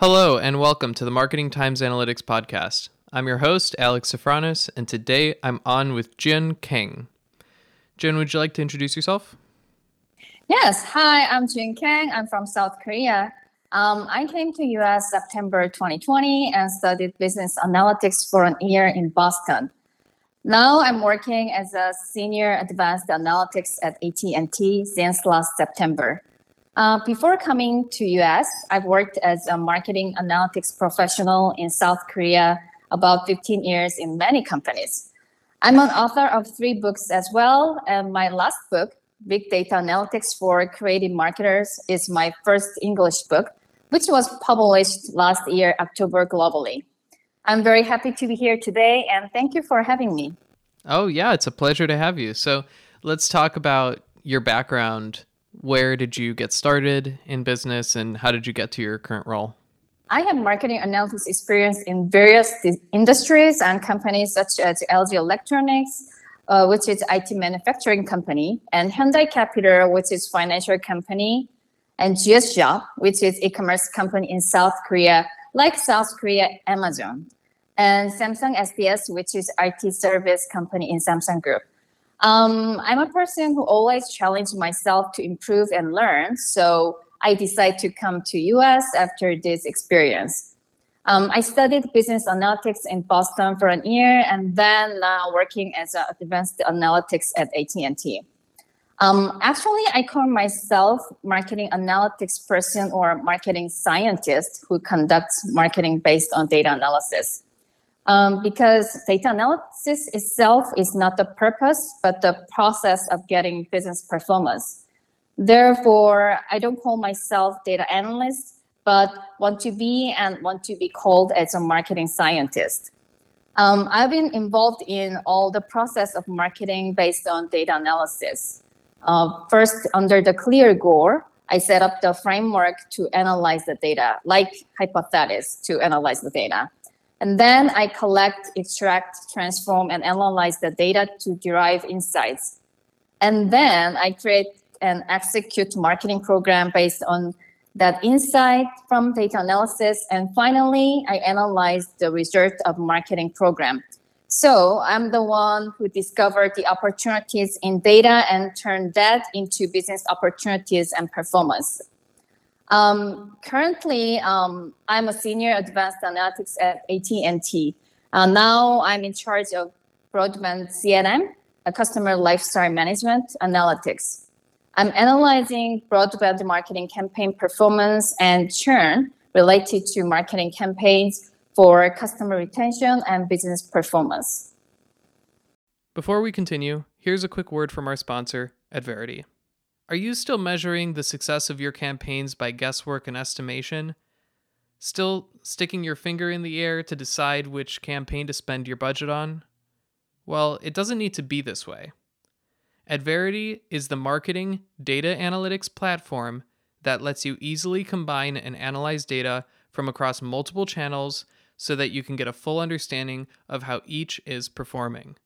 Hello, and welcome to the Marketing Times Analytics podcast. I'm your host, Alex Safranis, and today I'm on with Jin Kang. Jin, would you like to introduce yourself? Yes. Hi, I'm Jin Kang. I'm from South Korea. I came to U.S. September 2020 and studied business analytics for an year in Boston. Now I'm working as a senior advanced analytics at AT&T since last September. Before coming to U.S., I've worked as a marketing analytics professional in South Korea about 15 years in many companies. I'm an author of 3 books as well, and my last book, Big Data Analytics for Creative Marketers, is my first English book, which was published last year, October, globally. I'm very happy to be here today, and thank you for having me. Oh, yeah, it's a pleasure to have you. So let's talk about your background. Where did you get started in business and how did you get to your current role? I have marketing analytics experience in various industries and companies such as LG Electronics, which is IT manufacturing company, and Hyundai Capital, which is financial company, and GS Shop, which is e-commerce company in South Korea, like South Korea Amazon, and Samsung SPS, which is IT service company in Samsung Group. I'm a person who always challenged myself to improve and learn, so I decided to come to U.S. after this experience. I studied business analytics in Boston for a year, and then now working as an advanced analytics at AT&T. Actually, I call myself marketing analytics person or marketing scientist who conducts marketing based on data analysis. Because data analysis itself is not the purpose, but the process of getting business performance. Therefore, I don't call myself data analyst, but want to be called as a marketing scientist. I've been involved in all the process of marketing based on data analysis. First, under the clear goal, I set up the framework to analyze the data, like hypothesis to analyze the data. And then I collect, extract, transform, and analyze the data to derive insights. And then I create and execute marketing program based on that insight from data analysis. And finally, I analyze the result of marketing program. So I'm the one who discovered the opportunities in data and turned that into business opportunities and performance. Currently, I'm a senior advanced analytics at AT&T. Now I'm in charge of broadband CRM, a customer lifestyle management analytics. I'm analyzing broadband marketing campaign performance and churn related to marketing campaigns for customer retention and business performance. Before we continue, here's a quick word from our sponsor, Adverity. Are you still measuring the success of your campaigns by guesswork and estimation? Still sticking your finger in the air to decide which campaign to spend your budget on? Well, it doesn't need to be this way. Adverity is the marketing data analytics platform that lets you easily combine and analyze data from across multiple channels so that you can get a full understanding of how each is performing.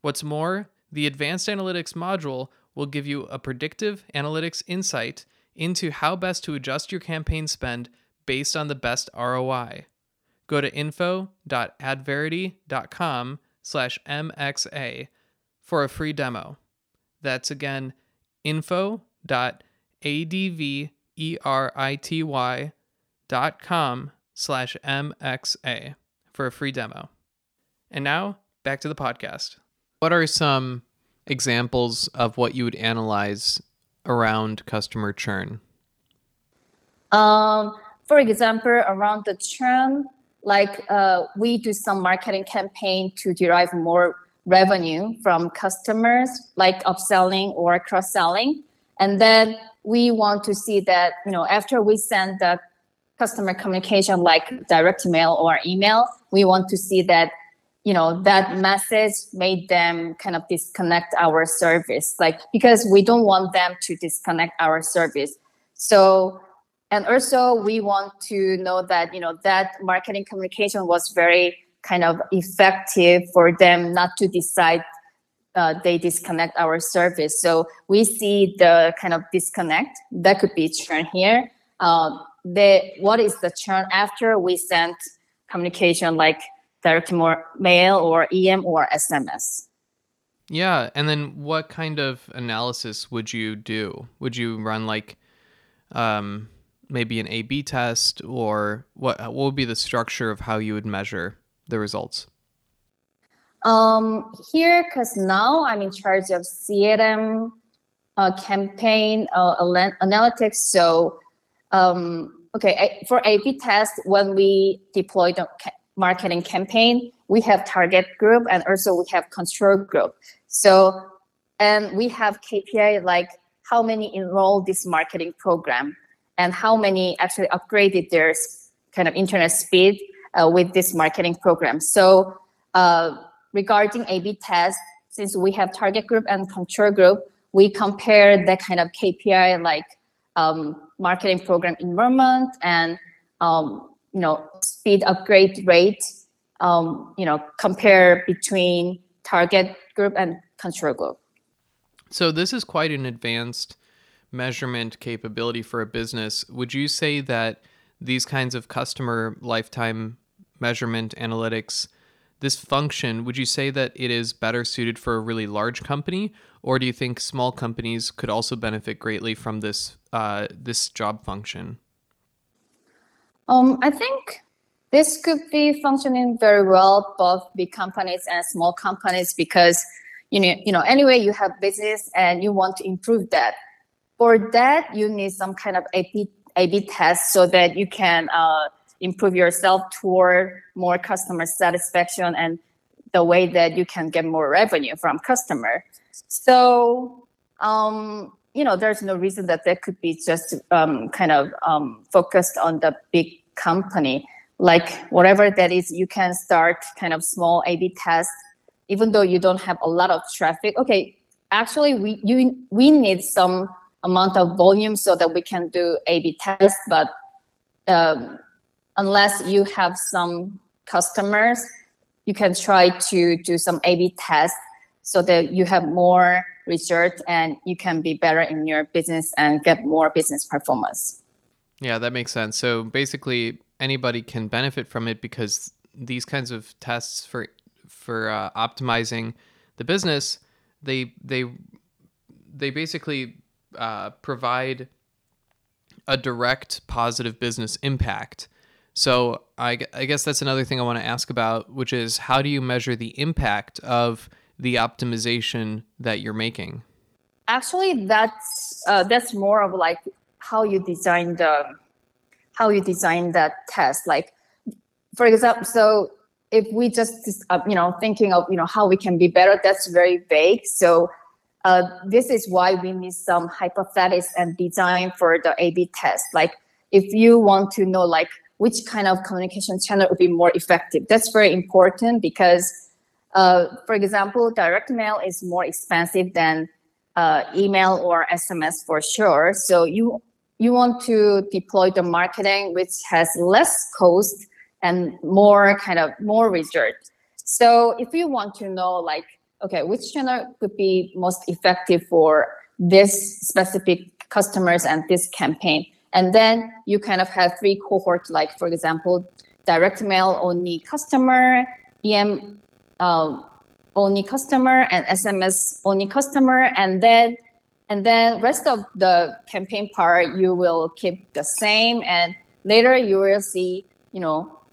What's more, the advanced analytics module will give you a predictive analytics insight into how best to adjust your campaign spend based on the best ROI. Go to info.adverity.com/MXA for a free demo. That's again, info.adverity.com/MXA for a free demo. And now back to the podcast. What are some examples of what you would analyze around customer churn? For example, around the churn, like we do some marketing campaign to derive more revenue from customers, like upselling or cross-selling. And then we want to see that, after we send the customer communication, like direct mail or email, we want to see that that message made them kind of disconnect our service, because we don't want them to disconnect our service. So, and also we want to know that, that marketing communication was very kind of effective for them not to decide they disconnect our service. So we see the kind of disconnect that could be churn here. what is the churn after we send communication like direct mail or EM or SMS. Yeah. And then what kind of analysis would you do? Would you run like maybe an A/B test, or what would be the structure of how you would measure the results? Here, because now I'm in charge of CRM campaign analytics. So, for A/B test, when we deploy the marketing campaign, we have target group and also we have control group. So, and we have KPI like how many enrolled this marketing program and how many actually upgraded their kind of internet speed with this marketing program. So regarding A/B test, since we have target group and control group, we compare that kind of KPI like marketing program enrollment and speed upgrade rate. Compare between target group and control group. So this is quite an advanced measurement capability for a business. Would you say that these kinds of customer lifetime measurement analytics, this function, would you say that it is better suited for a really large company, or do you think small companies could also benefit greatly from this this job function? I think this could be functioning very well, both big companies and small companies, because anyway, you have business and you want to improve that. For that, you need some kind of A/B test so that you can improve yourself toward more customer satisfaction and the way that you can get more revenue from customer. So, there's no reason that could be just focused on the big company. Like whatever that is, you can start kind of small A/B test, even though you don't have a lot of traffic. Okay, actually, we need some amount of volume so that we can do A/B test. But unless you have some customers, you can try to do some A/B test so that you have more research and you can be better in your business and get more business performance. Yeah, that makes sense. So basically, anybody can benefit from it because these kinds of tests for optimizing the business, they basically provide a direct positive business impact. So I guess that's another thing I want to ask about, which is how do you measure the impact of the optimization that you're making? Actually, that's more of like how you design that test. Like, for example, so if we just, thinking of, how we can be better, that's very vague. So this is why we need some hypothesis and design for the A/B test. Like, if you want to know, like, which kind of communication channel would be more effective, that's very important because, for example, direct mail is more expensive than email or SMS for sure. So you want to deploy the marketing which has less cost and more research. So if you want to know like, okay, which channel could be most effective for this specific customers and this campaign, and then you kind of have three cohorts, like for example, direct mail only customer, EM only customer, and SMS only customer, and then rest of the campaign part, you will keep the same. And later you will see,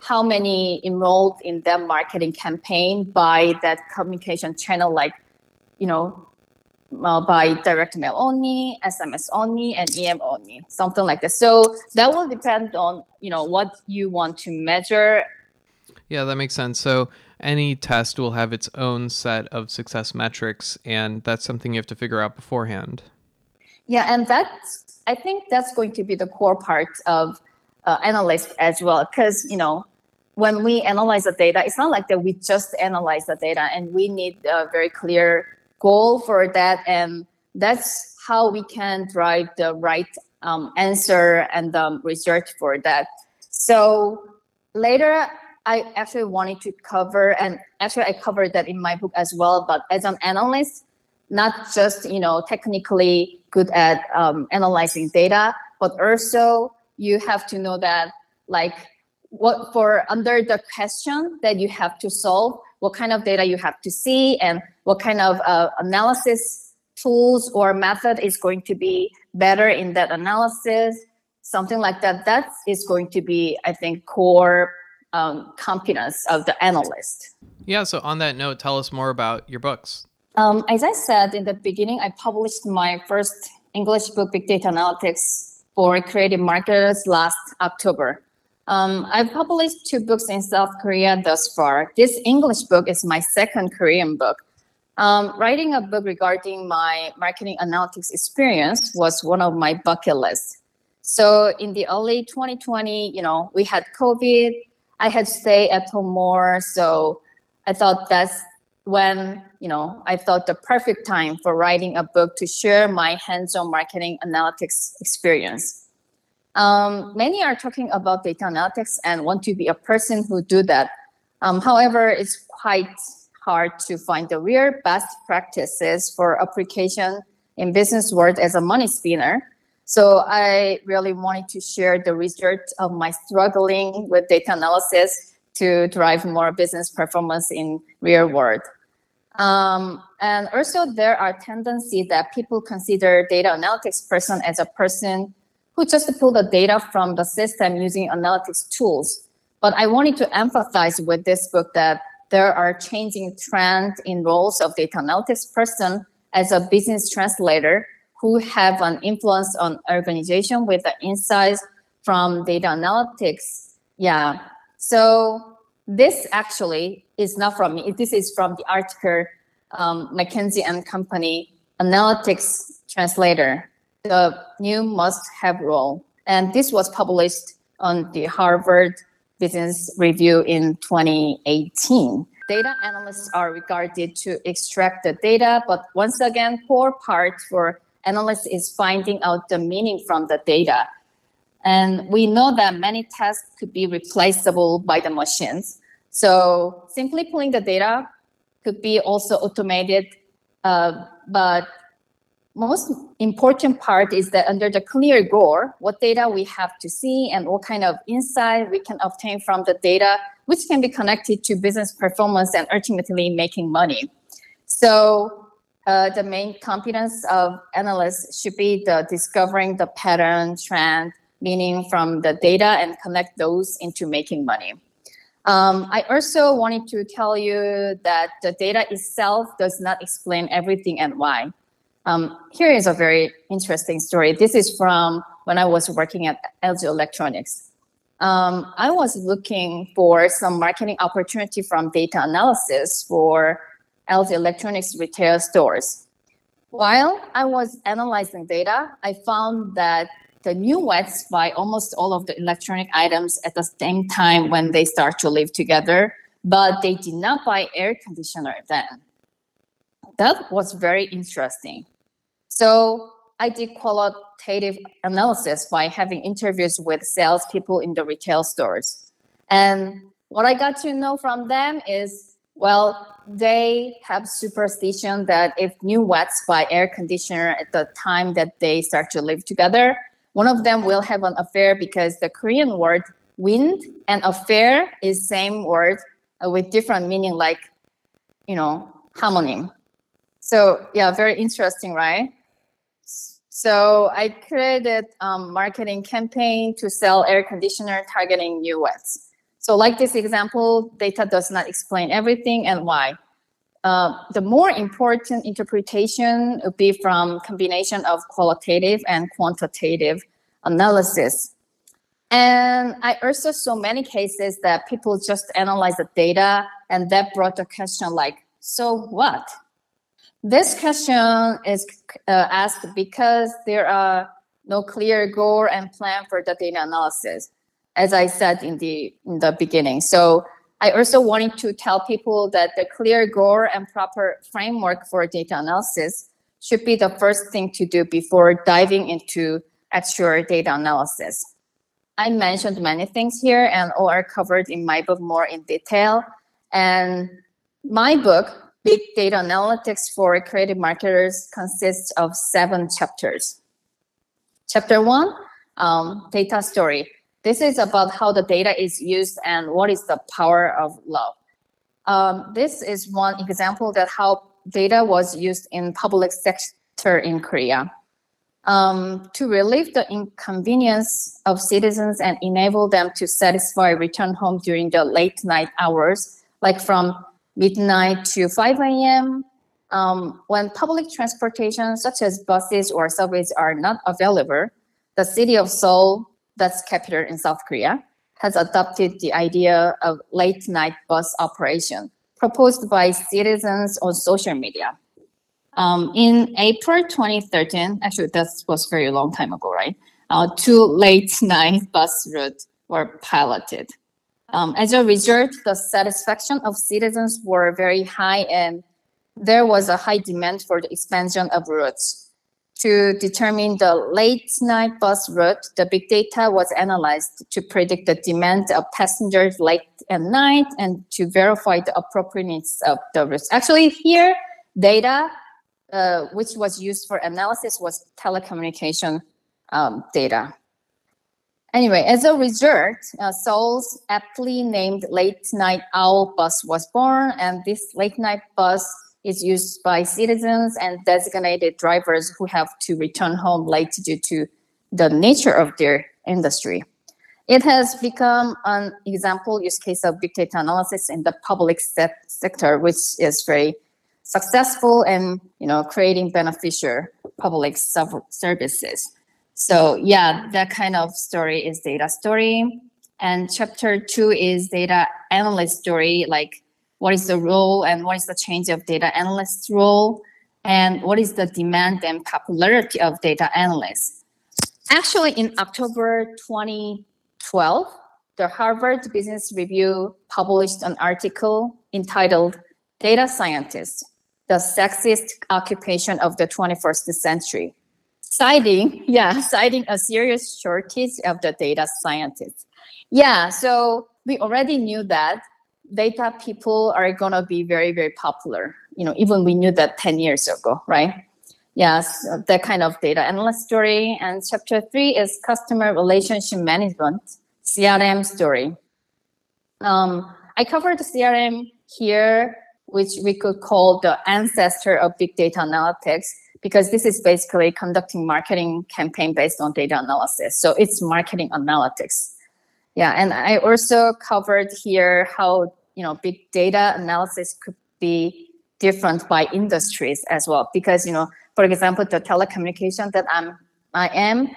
how many enrolled in that marketing campaign by that communication channel, like, by direct mail only, SMS only, and EM only, something like that. So that will depend on, what you want to measure. Yeah, that makes sense. So any test will have its own set of success metrics, and that's something you have to figure out beforehand. Yeah, and I think that's going to be the core part of analysts as well, because, when we analyze the data, it's not like that we just analyze the data, and we need a very clear goal for that, and that's how we can drive the right answer and research for that. So later, I actually wanted to cover, and actually I covered that in my book as well, but as an analyst, not just, technically good at analyzing data, but also you have to know that, like, what for under the question that you have to solve, what kind of data you have to see, and what kind of analysis tools or method is going to be better in that analysis, something like that. That is going to be, I think, core competence of the analyst. Yeah, so on that note, tell us more about your books. As I said in the beginning, I published my first English book, Big Data Analytics for Creative Marketers, last October. I've published 2 books in South Korea thus far. This English book is my second Korean book. Writing a book regarding my marketing analytics experience was one of my bucket lists. So in the early 2020, we had COVID. I had to stay at home more. So I thought that's when, I thought the perfect time for writing a book to share my hands-on marketing analytics experience. Many are talking about data analytics and want to be a person who do that. However, it's quite hard to find the real best practices for application in business world as a money spinner. So I really wanted to share the research of my struggling with data analysis to drive more business performance in real world. And also there are tendencies that people consider data analytics person as a person who just pull the data from the system using analytics tools. But I wanted to emphasize with this book that there are changing trends in roles of data analytics person as a business translator who have an influence on organization with the insights from data analytics. Yeah, so this actually is not from me. This is from the article, McKinsey and Company, Analytics Translator, the new must-have role. And this was published on the Harvard Business Review in 2018. Data analysts are regarded to extract the data, but once again, core part for analysts is finding out the meaning from the data. And we know that many tasks could be replaceable by the machines. So simply pulling the data could be also automated, but most important part is that under the clear goal, what data we have to see and what kind of insight we can obtain from the data, which can be connected to business performance and ultimately making money. So the main competence of analysts should be the discovering the pattern, trend, meaning from the data and connect those into making money. I also wanted to tell you that the data itself does not explain everything and why. Here is a very interesting story. This is from when I was working at LG Electronics. I was looking for some marketing opportunity from data analysis for LG Electronics retail stores. While I was analyzing data, I found that the new ones buy almost all of the electronic items at the same time when they start to live together, but they did not buy air conditioner then. That was very interesting. So I did qualitative analysis by having interviews with salespeople in the retail stores. And what I got to know from them is, well, they have superstition that if new wets buy air conditioner at the time that they start to live together, one of them will have an affair because the Korean word wind and affair is same word with different meaning, like, homonym. So yeah, very interesting, right? So I created marketing campaign to sell air conditioner targeting U.S. So like this example, data does not explain everything and why. The more important interpretation would be from combination of qualitative and quantitative analysis. And I also saw many cases that people just analyze the data and that brought the question like, so what? This question is asked because there are no clear goal and plan for the data analysis, as I said in the beginning. So I also wanted to tell people that the clear goal and proper framework for data analysis should be the first thing to do before diving into actual data analysis. I mentioned many things here and all are covered in my book more in detail. And my book, Big Data Analytics for Creative Marketers, consists of 7 chapters. Chapter 1, data story. This is about how the data is used and what is the power of love. This is one example that how data was used in public sector in Korea. To relieve the inconvenience of citizens and enable them to satisfy return home during the late night hours, like from midnight to 5 a.m. When public transportation such as buses or subways are not available, the city of Seoul, that's capital in South Korea, has adopted the idea of late night bus operation proposed by citizens on social media. In April 2013, actually that was very long time ago, right? Two late night bus routes were piloted. As a result, the satisfaction of citizens were very high and there was a high demand for the expansion of routes. To determine the late night bus route, the big data was analyzed to predict the demand of passengers late at night and to verify the appropriateness of the routes. Actually here, data which was used for analysis was telecommunication data. Anyway, as a result, Seoul's aptly named Late Night Owl bus was born, and this late night bus is used by citizens and designated drivers who have to return home late due to the nature of their industry. It has become an example use case of big data analysis in the public sector, which is very successful and, you know, creating beneficial public services. So yeah, that kind of story is data story. And chapter 2 is data analyst story, like what is the role and what is the change of data analyst's role and what is the demand and popularity of data analysts. Actually, in October 2012, the Harvard Business Review published an article entitled Data Scientists, the Sexist Occupation of the 21st Century. Citing a serious shortage of the data scientists. Yeah, so we already knew that data people are gonna be very, very popular. You know, even we knew that 10 years ago, right? Yes, yeah, so that kind of data analyst story. And chapter 3 is customer relationship management, CRM story. I covered the CRM here, which we could call the ancestor of big data analytics, because this is basically conducting marketing campaign based on data analysis. So it's marketing analytics. Yeah, and I also covered here how, you know, big data analysis could be different by industries as well. Because, you know, for example, the telecommunication that I am,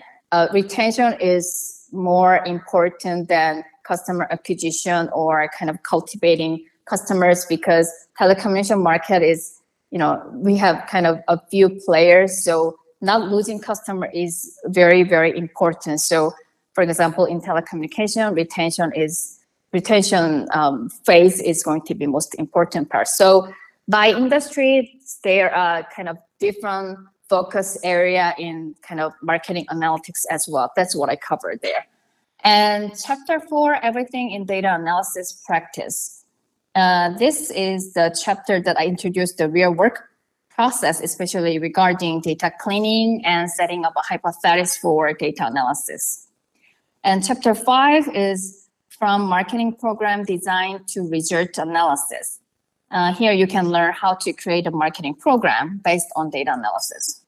retention is more important than customer acquisition or kind of cultivating customers, because telecommunication market is, you know, we have kind of a few players, so not losing customer is very, very important. So, for example, in telecommunication, retention phase is going to be most important part. So, by industry, there are kind of different focus area in kind of marketing analytics as well. That's what I covered there. And chapter 4, everything in data analysis practice. This is the chapter that I introduced the real work process, especially regarding data cleaning and setting up a hypothesis for data analysis. And chapter 5 is from marketing program design to result analysis. Here you can learn how to create a marketing program based on data analysis.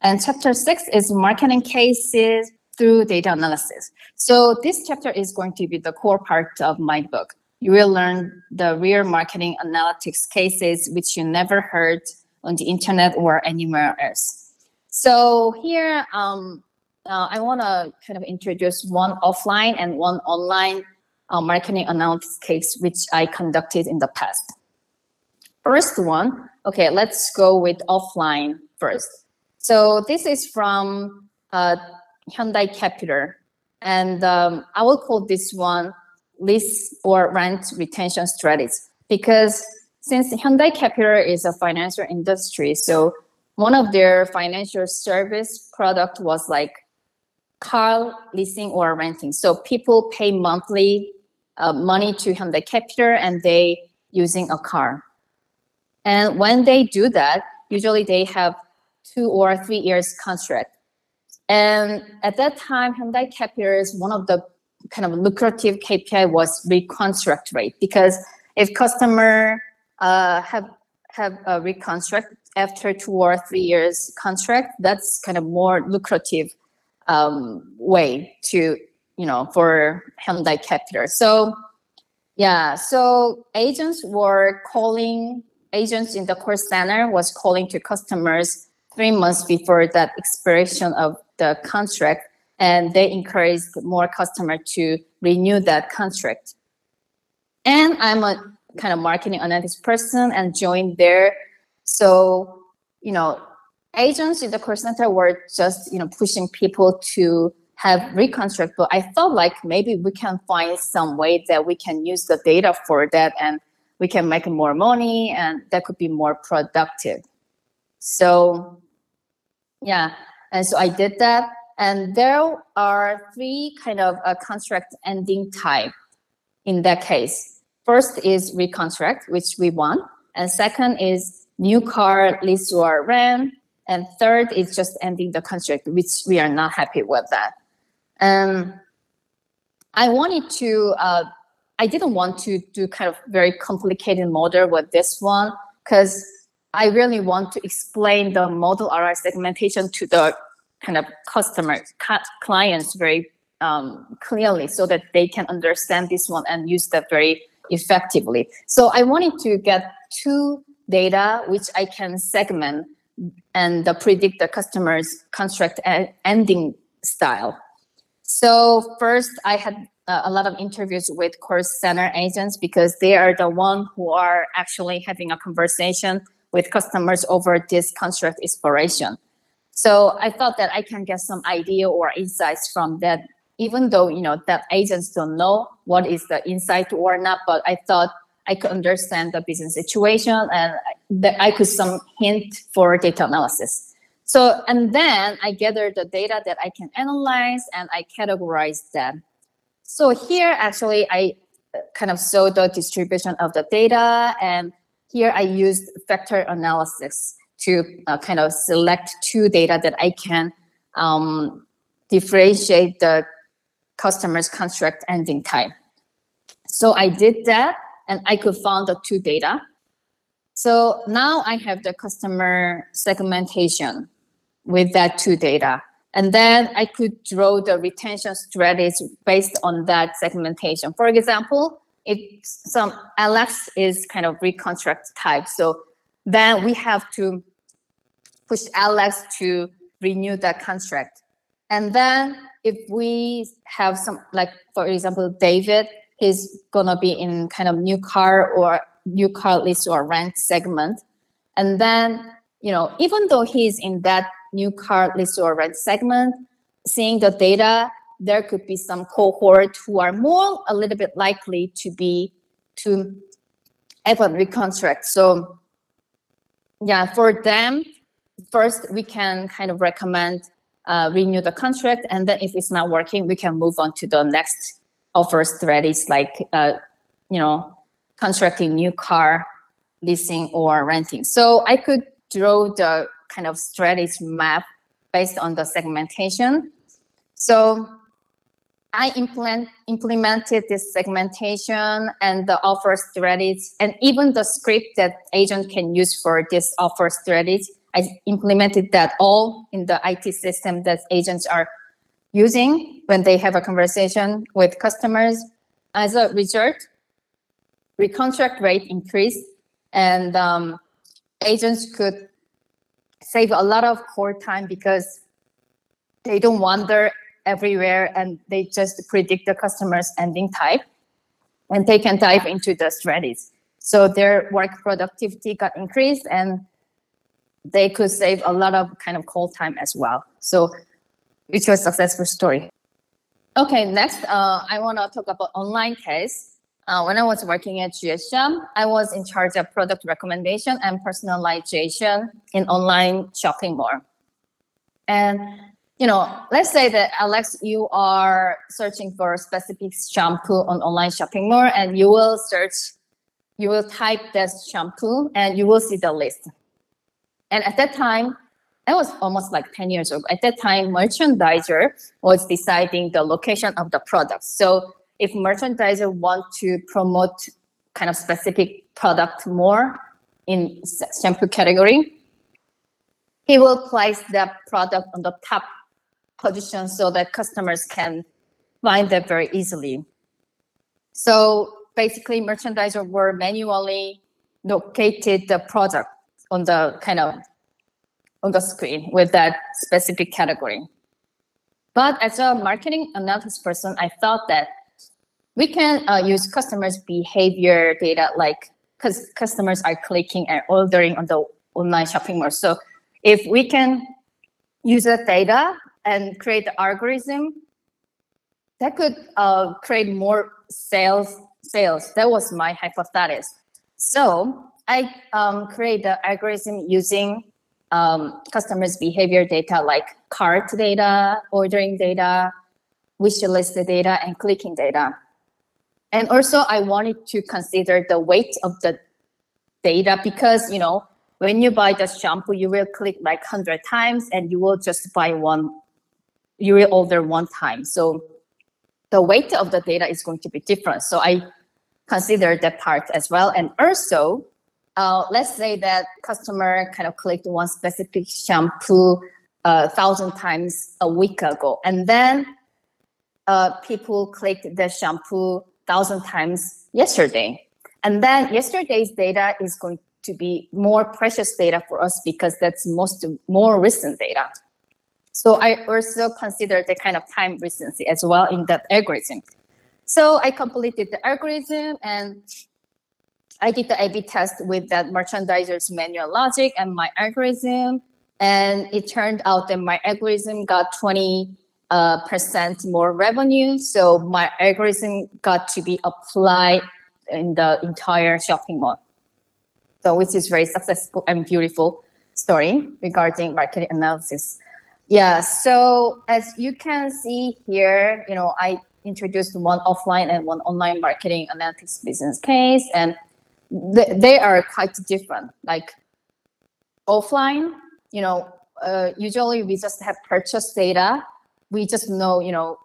And chapter 6 is marketing cases through data analysis. So this chapter is going to be the core part of my book. You will learn the real marketing analytics cases, which you never heard on the internet or anywhere else. So here, I want to kind of introduce one offline and one online marketing analytics case, which I conducted in the past. First one, okay, let's go with offline first. So this is from Hyundai Capital, and I will call this one lease or rent retention strategies, because since Hyundai Capital is a financial industry, so one of their financial service product was like car leasing or renting. So people pay monthly money to Hyundai Capital and they using a car. And when they do that, usually they have 2 or 3 years contract. And at that time, Hyundai Capital's one of the kind of lucrative KPI was reconstruct rate, because if customer have a reconstruct after 2 or 3 years contract, that's kind of more lucrative way to, you know, for Hyundai Capital. So yeah, so agents were calling, agents in the call center was calling to customers 3 months before that expiration of the contract, and they encouraged more customer to renew that contract. And I'm a kind of marketing analytics person and joined there. So, you know, agents in the call center were just, you know, pushing people to have reconstruct, but I felt like maybe we can find some way that we can use the data for that and we can make more money and that could be more productive. So, yeah, and so I did that. And there are three kind of contract ending type in that case. First is reconstruct, which we won. And second is new car, lease or rent. And third is just ending the contract, which we are not happy with that. I wanted to, I didn't want to do kind of very complicated model with this one, because I really want to explain the model ROI segmentation to the kind of customer clients very clearly so that they can understand this one and use that very effectively. So I wanted to get two data which I can segment and predict the customer's contract ending style. So first, I had a lot of interviews with call center agents, because they are the one who are actually having a conversation with customers over this contract expiration. So I thought that I can get some idea or insights from that, even though, you know, that agents don't know what is the insight or not, but I thought I could understand the business situation and that I could some hint for data analysis. So, and then I gathered the data that I can analyze and I categorize them. So here, actually, I kind of saw the distribution of the data, and here I used factor analysis to kind of select two data that I can differentiate the customer's contract ending time. So I did that, and I could find the two data. So now I have the customer segmentation with that two data. And then I could draw the retention strategies based on that segmentation. For example, if some Alex is kind of reconstruct type, so then we have to push Alex to renew that contract. And then if we have some, like, for example, David is going to be in kind of new car or new car lease or rent segment. And then, you know, even though he's in that new car lease or rent segment, seeing the data, there could be some cohort who are more a little bit likely to be to have a reconstruct. So yeah, for them, first we can kind of recommend renew the contract, and then if it's not working, we can move on to the next offer strategies like, you know, contracting new car, leasing or renting. So I could draw the kind of strategy map based on the segmentation. So I implemented this segmentation and the offer strategies, and even the script that agent can use for this offer strategy. I implemented that all in the IT system that agents are using when they have a conversation with customers. As a result, reconstruct rate increased, and agents could save a lot of core time because they don't wander everywhere and they just predict the customer's ending type, and they can dive into the strategies. So their work productivity got increased, and they could save a lot of kind of call time as well. So it was a successful story. Okay, next, I want to talk about online case. When I was working at GS Shop, I was in charge of product recommendation and personalization in online shopping mall. And, you know, let's say that, Alex, you are searching for a specific shampoo on online shopping mall, and you will search, you will type this shampoo, and you will see the list. And at that time, That was almost like 10 years ago. At that time, merchandiser was deciding the location of the products. So if merchandiser want to promote kind of specific product more in shampoo category, he will place that product on the top position so that customers can find that very easily. So basically, merchandiser were manually located the product on the kind of on the screen with that specific category. But as a marketing analytics person, I thought that we can use customers' behavior data, like because customers are clicking and ordering on the online shopping mall. So if we can use that data and create the algorithm, that could create more sales. That was my hypothesis. So I create the algorithm using customers' behavior data like cart data, ordering data, wish list data, and clicking data. And also I wanted to consider the weight of the data because, you know, when you buy the shampoo, you will click like 100 times and you will just buy one, you will order one time. So the weight of the data is going to be different. So I consider that part as well. And also, let's say that customer kind of clicked one specific shampoo 1,000 times a week ago. And then people clicked the shampoo 1,000 times yesterday. And then yesterday's data is going to be more precious data for us because that's more recent data. So I also consider the kind of time recency as well in that algorithm. So I completed the algorithm and I did the A/B test with that merchandiser's manual logic and my algorithm. And it turned out that my algorithm got 20% more revenue. So my algorithm got to be applied in the entire shopping mall. So which is very successful and beautiful story regarding market analysis. Yeah, so as you can see here, you know, I introduced one offline and one online marketing analytics business case, and they are quite different. Like offline, you know, usually we just have purchase data. We just know, you know,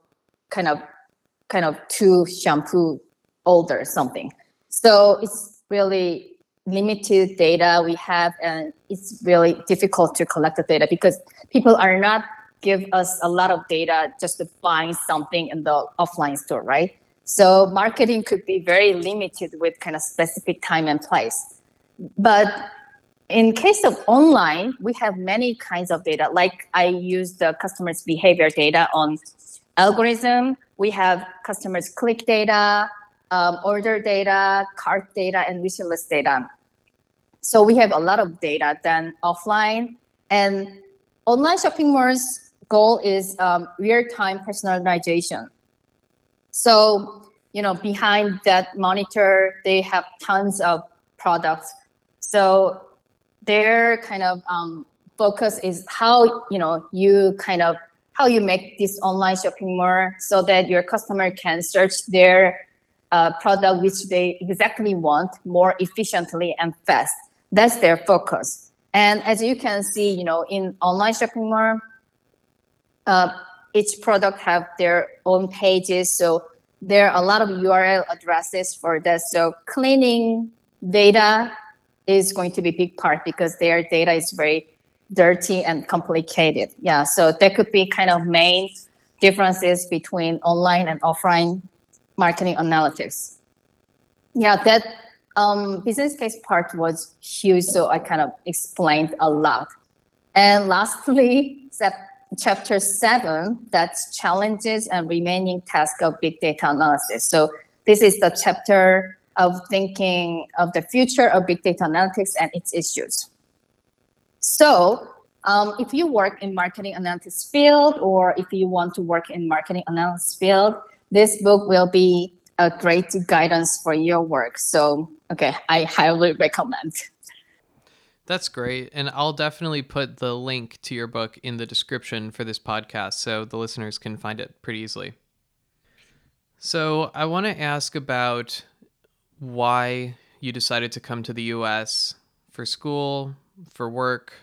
kind of two shampoo older something. So it's really limited data we have, and it's really difficult to collect the data because people are not give us a lot of data just to find something in the offline store, right? So marketing could be very limited with kind of specific time and place. But in case of online, we have many kinds of data. Like I use the customer's behavior data on algorithm. We have customers' click data, order data, cart data, and wish list data. So we have a lot of data than offline. And online shopping mall's goal is real-time personalization. So, you know, behind that monitor, they have tons of products. So their kind of focus is how, you know, how you make this online shopping mall so that your customer can search their product which they exactly want more efficiently and fast. That's their focus. And as you can see, you know, in online shopping mall, each product have their own pages. So there are a lot of URL addresses for this. So cleaning data is going to be a big part because their data is very dirty and complicated. Yeah, so that could be kind of main differences between online and offline marketing analytics. Yeah, that business case part was huge, so I kind of explained a lot. And lastly, chapter 7, that's challenges and remaining tasks of big data analysis. So this is the chapter of thinking of the future of big data analytics and its issues. So if you work in marketing analytics field, or if you want to work in marketing analytics field, this book will be a great guidance for your work. So, okay, I highly recommend. That's great. And I'll definitely put the link to your book in the description for this podcast so the listeners can find it pretty easily. So I want to ask about why you decided to come to the US for school, for work,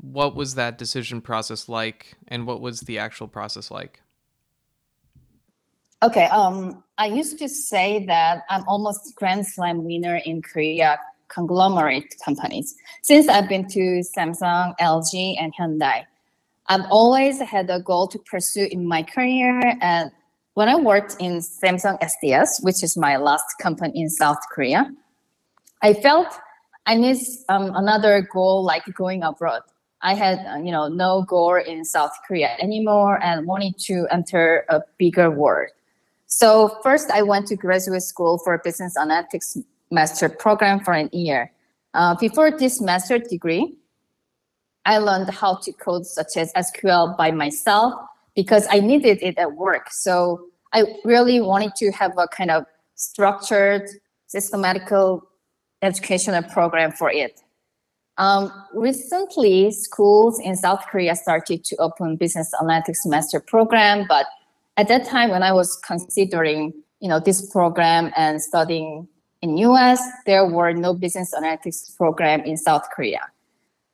What was that decision process like, and what was the actual process like? Okay, I used to say that I'm almost Grand Slam winner in Korea conglomerate companies. Since I've been to Samsung, LG, and Hyundai, I've always had a goal to pursue in my career. And when I worked in Samsung SPS, which is my last company in South Korea, I felt I missed another goal like going abroad. I had, no goal in South Korea anymore and wanted to enter a bigger world. So first, I went to graduate school for business analytics master program for an year. Before this master degree, I learned how to code such as SQL by myself because I needed it at work. So I really wanted to have a kind of structured, systematical educational program for it. Recently, schools in South Korea started to open business analytics master program, but at that time when I was considering, this program and studying in US, there were no business analytics program in South Korea.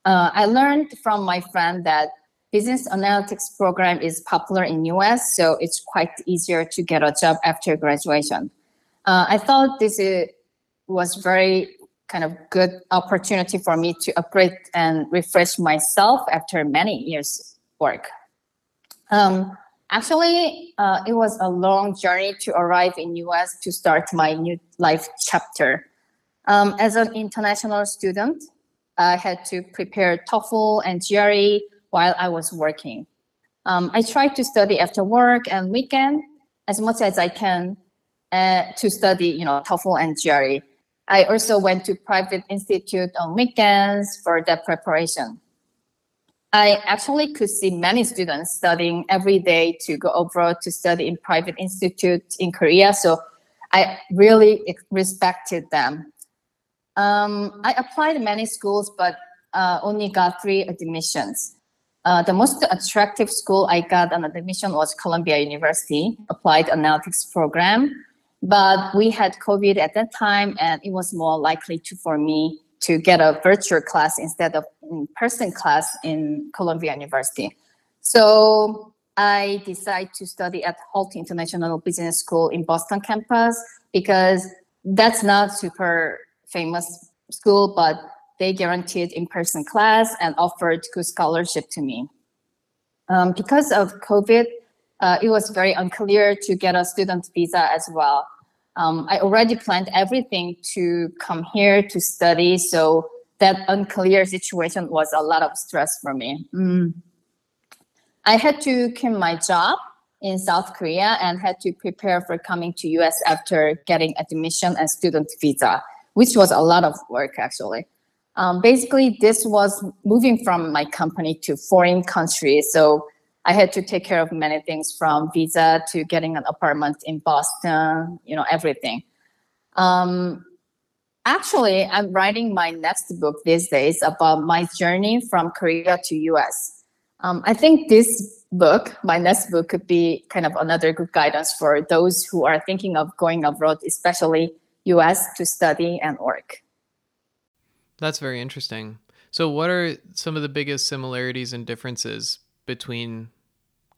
I learned from my friend that business analytics program is popular in US, so it's quite easier to get a job after graduation. I thought this was very kind of good opportunity for me to upgrade and refresh myself after many years work. It was a long journey to arrive in US to start my new life chapter. As an international student, I had to prepare TOEFL and GRE while I was working. I tried to study after work and weekend as much as I can to study, TOEFL and GRE. I also went to private institute on weekends for that preparation. I actually could see many students studying every day to go abroad to study in private institute in Korea, so I really respected them. I applied to many schools, but only got 3 admissions. The most attractive school I got an admission was Columbia University, Applied Analytics Program. But we had COVID at that time, and it was more likely for me to get a virtual class instead of in-person class in Columbia University. So I decided to study at Hult International Business School in Boston campus because that's not super famous school, but they guaranteed in-person class and offered good scholarship to me. Because of COVID, it was very unclear to get a student visa as well. I already planned everything to come here to study, so that unclear situation was a lot of stress for me. I had to quit my job in South Korea and had to prepare for coming to US after getting admission and student visa, which was a lot of work actually. Basically, this was moving from my company to foreign country, so I had to take care of many things from visa to getting an apartment in Boston, everything. I'm writing my next book these days about my journey from Korea to US. I think this book, my next book, could be kind of another good guidance for those who are thinking of going abroad, especially US, to study and work. That's very interesting. So what are some of the biggest similarities and differences between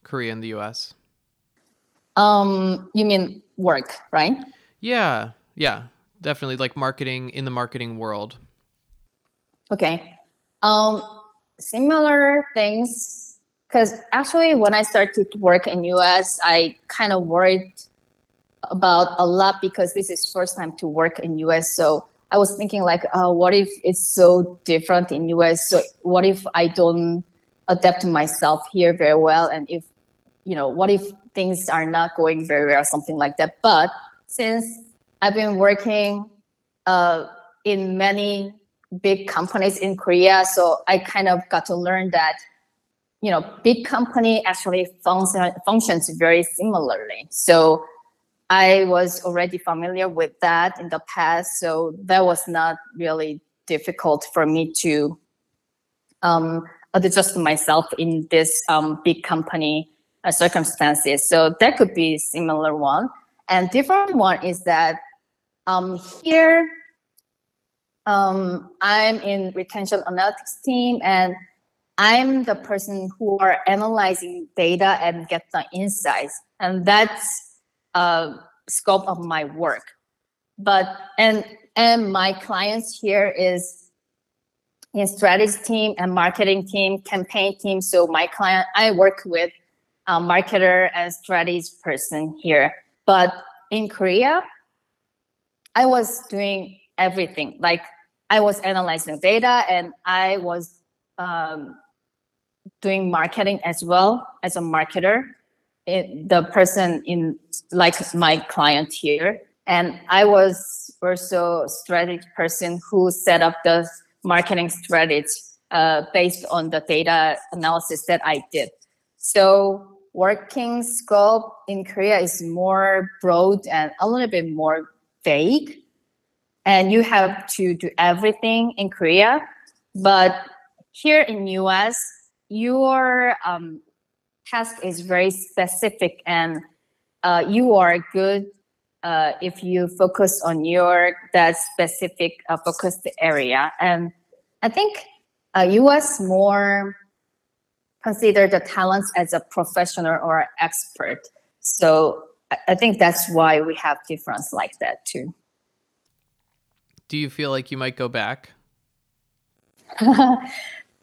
Korea and the US? You mean work, right? Yeah, definitely, like marketing, in the marketing world. Okay. Similar things, because actually when I started to work in US, I kind of worried about a lot because this is first time to work in US. So I was thinking like, what if it's so different in US? So what if I don't adapt to myself here very well, and if what if things are not going very well, something like that. But since I've been working in many big companies in Korea, so I kind of got to learn that big company actually functions very similarly. So I was already familiar with that in the past, so that was not really difficult for me to adjust myself in this big company circumstances. So that could be a similar one. And different one is that here I'm in retention analytics team, and I'm the person who are analyzing data and get the insights, and that's scope of my work. But and my clients here is in strategy team and marketing team, campaign team. So my client, I work with a marketer and strategy person here. But in Korea, I was doing everything. Like I was analyzing data, and I was doing marketing as well as a marketer, the person in like my client here. And I was also a strategy person who set up the marketing strategy based on the data analysis that I did. So working scope in Korea is more broad and a little bit more vague. And you have to do everything in Korea. But here in US, your task is very specific, and you are good if you focus on your that specific focused area. And I think US more consider the talents as a professional or expert. So I think that's why we have difference like that too. Do you feel like you might go back?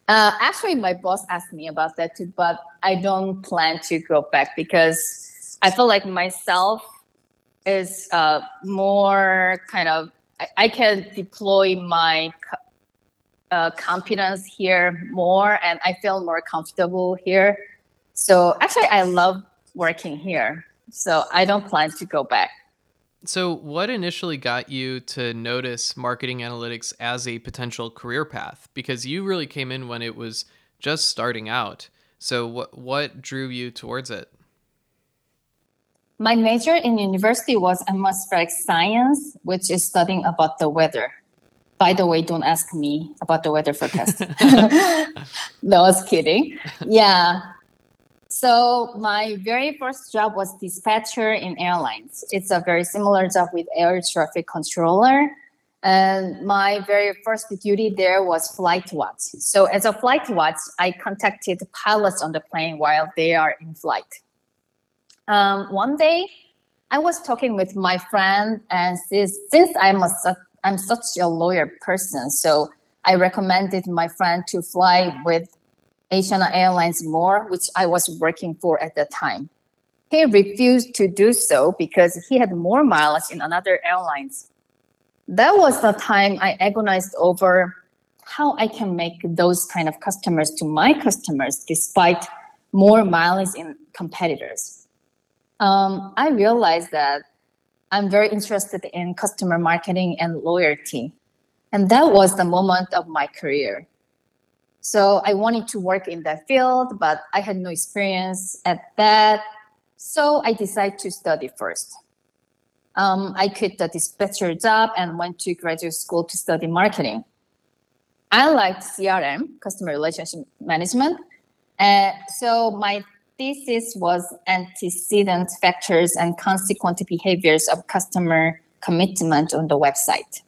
Actually, my boss asked me about that too, but I don't plan to go back because I feel like myself is more kind of, I can deploy my competence here more, and I feel more comfortable here. So actually, I love working here. So I don't plan to go back. So what initially got you to notice marketing analytics as a potential career path? Because you really came in when it was just starting out. So what drew you towards it? My major in university was atmospheric science, which is studying about the weather. By the way, don't ask me about the weather forecast. No, I was kidding. Yeah. So my very first job was dispatcher in airlines. It's a very similar job with air traffic controller. And my very first duty there was flight watch. So as a flight watch, I contacted pilots on the plane while they are in flight. One day, I was talking with my friend, and since I'm such a lawyer person, so I recommended my friend to fly with Asiana Airlines more, which I was working for at the time. He refused to do so because he had more mileage in another airlines. That was the time I agonized over how I can make those kind of customers to my customers despite more mileage in competitors. I realized that I'm very interested in customer marketing and loyalty. And that was the moment of my career. So I wanted to work in that field, but I had no experience at that. So I decided to study first. I quit the dispatcher job and went to graduate school to study marketing. I liked CRM, customer relationship management. So my thesis was antecedent factors and consequent behaviors of customer commitment on the website.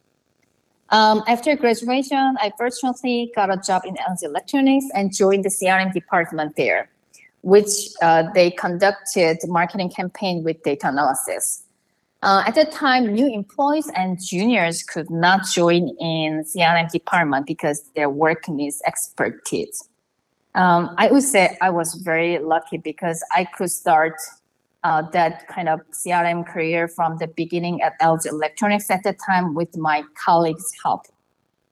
After graduation, I fortunately got a job in LG Electronics and joined the CRM department there, which they conducted marketing campaign with data analysis. At the time, new employees and juniors could not join in CRM department because their work needs expertise. I would say I was very lucky because I could start that kind of CRM career from the beginning at LG Electronics at the time with my colleagues' help,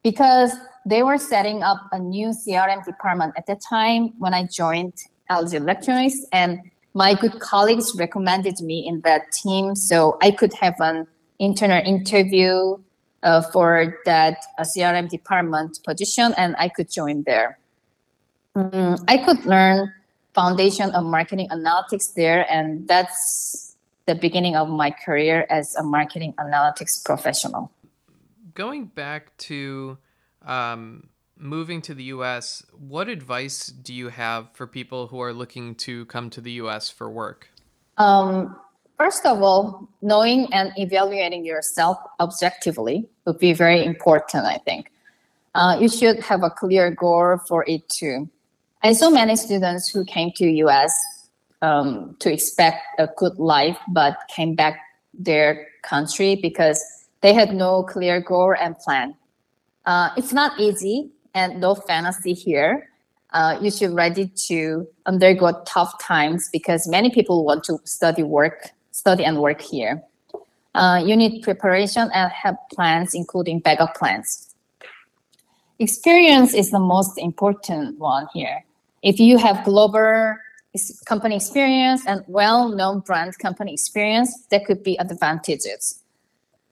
because they were setting up a new CRM department at the time when I joined LG Electronics, and my good colleagues recommended me in that team so I could have an internal interview for that CRM department position, and I could join there. I could learn foundation of marketing analytics there, and that's the beginning of my career as a marketing analytics professional. Going back to moving to the US, what advice do you have for people who are looking to come to the US for work? First of all, knowing and evaluating yourself objectively would be very important, I think. You should have a clear goal for it too. And so many students who came to US to expect a good life, but came back their country because they had no clear goal and plan. It's not easy and no fantasy here. You should ready to undergo tough times because many people want to study and work here. You need preparation and have plans, including backup plans. Experience is the most important one here. If you have global company experience and well-known brand company experience, that could be advantages.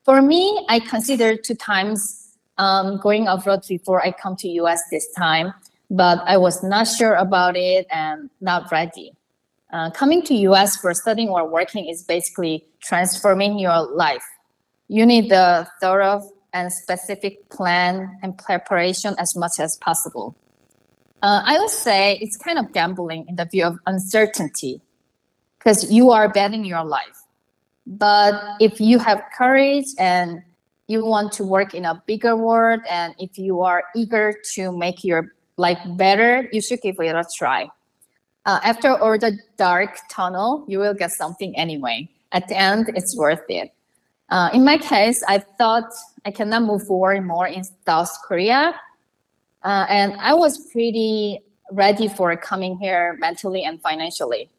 For me, I considered 2 times going abroad before I come to US this time, but I was not sure about it and not ready. Coming to US for studying or working is basically transforming your life. You need a thorough and specific plan and preparation as much as possible. I would say it's kind of gambling in the view of uncertainty because you are betting your life. But if you have courage and you want to work in a bigger world and if you are eager to make your life better, you should give it a try. After all the dark tunnel, you will get something anyway. At the end, it's worth it. In my case, I thought I cannot move forward more in South Korea. And I was pretty ready for coming here mentally and financially.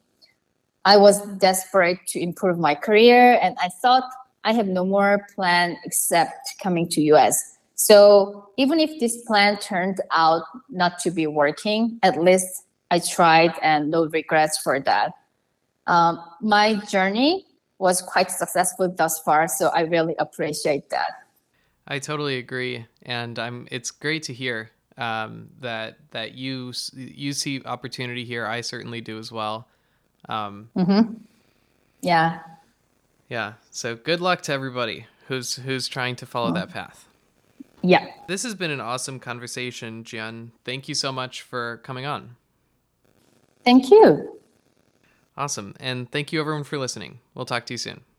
I was desperate to improve my career, and I thought I have no more plan except coming to US. So even if this plan turned out not to be working, at least I tried and no regrets for that. My journey was quite successful thus far, so I really appreciate that. I totally agree, and it's great to hear that you see opportunity here. I certainly do as well. Yeah. So good luck to everybody who's trying to follow that path. Yeah. This has been an awesome conversation, Jin. Thank you so much for coming on. Thank you. Awesome. And thank you everyone for listening. We'll talk to you soon.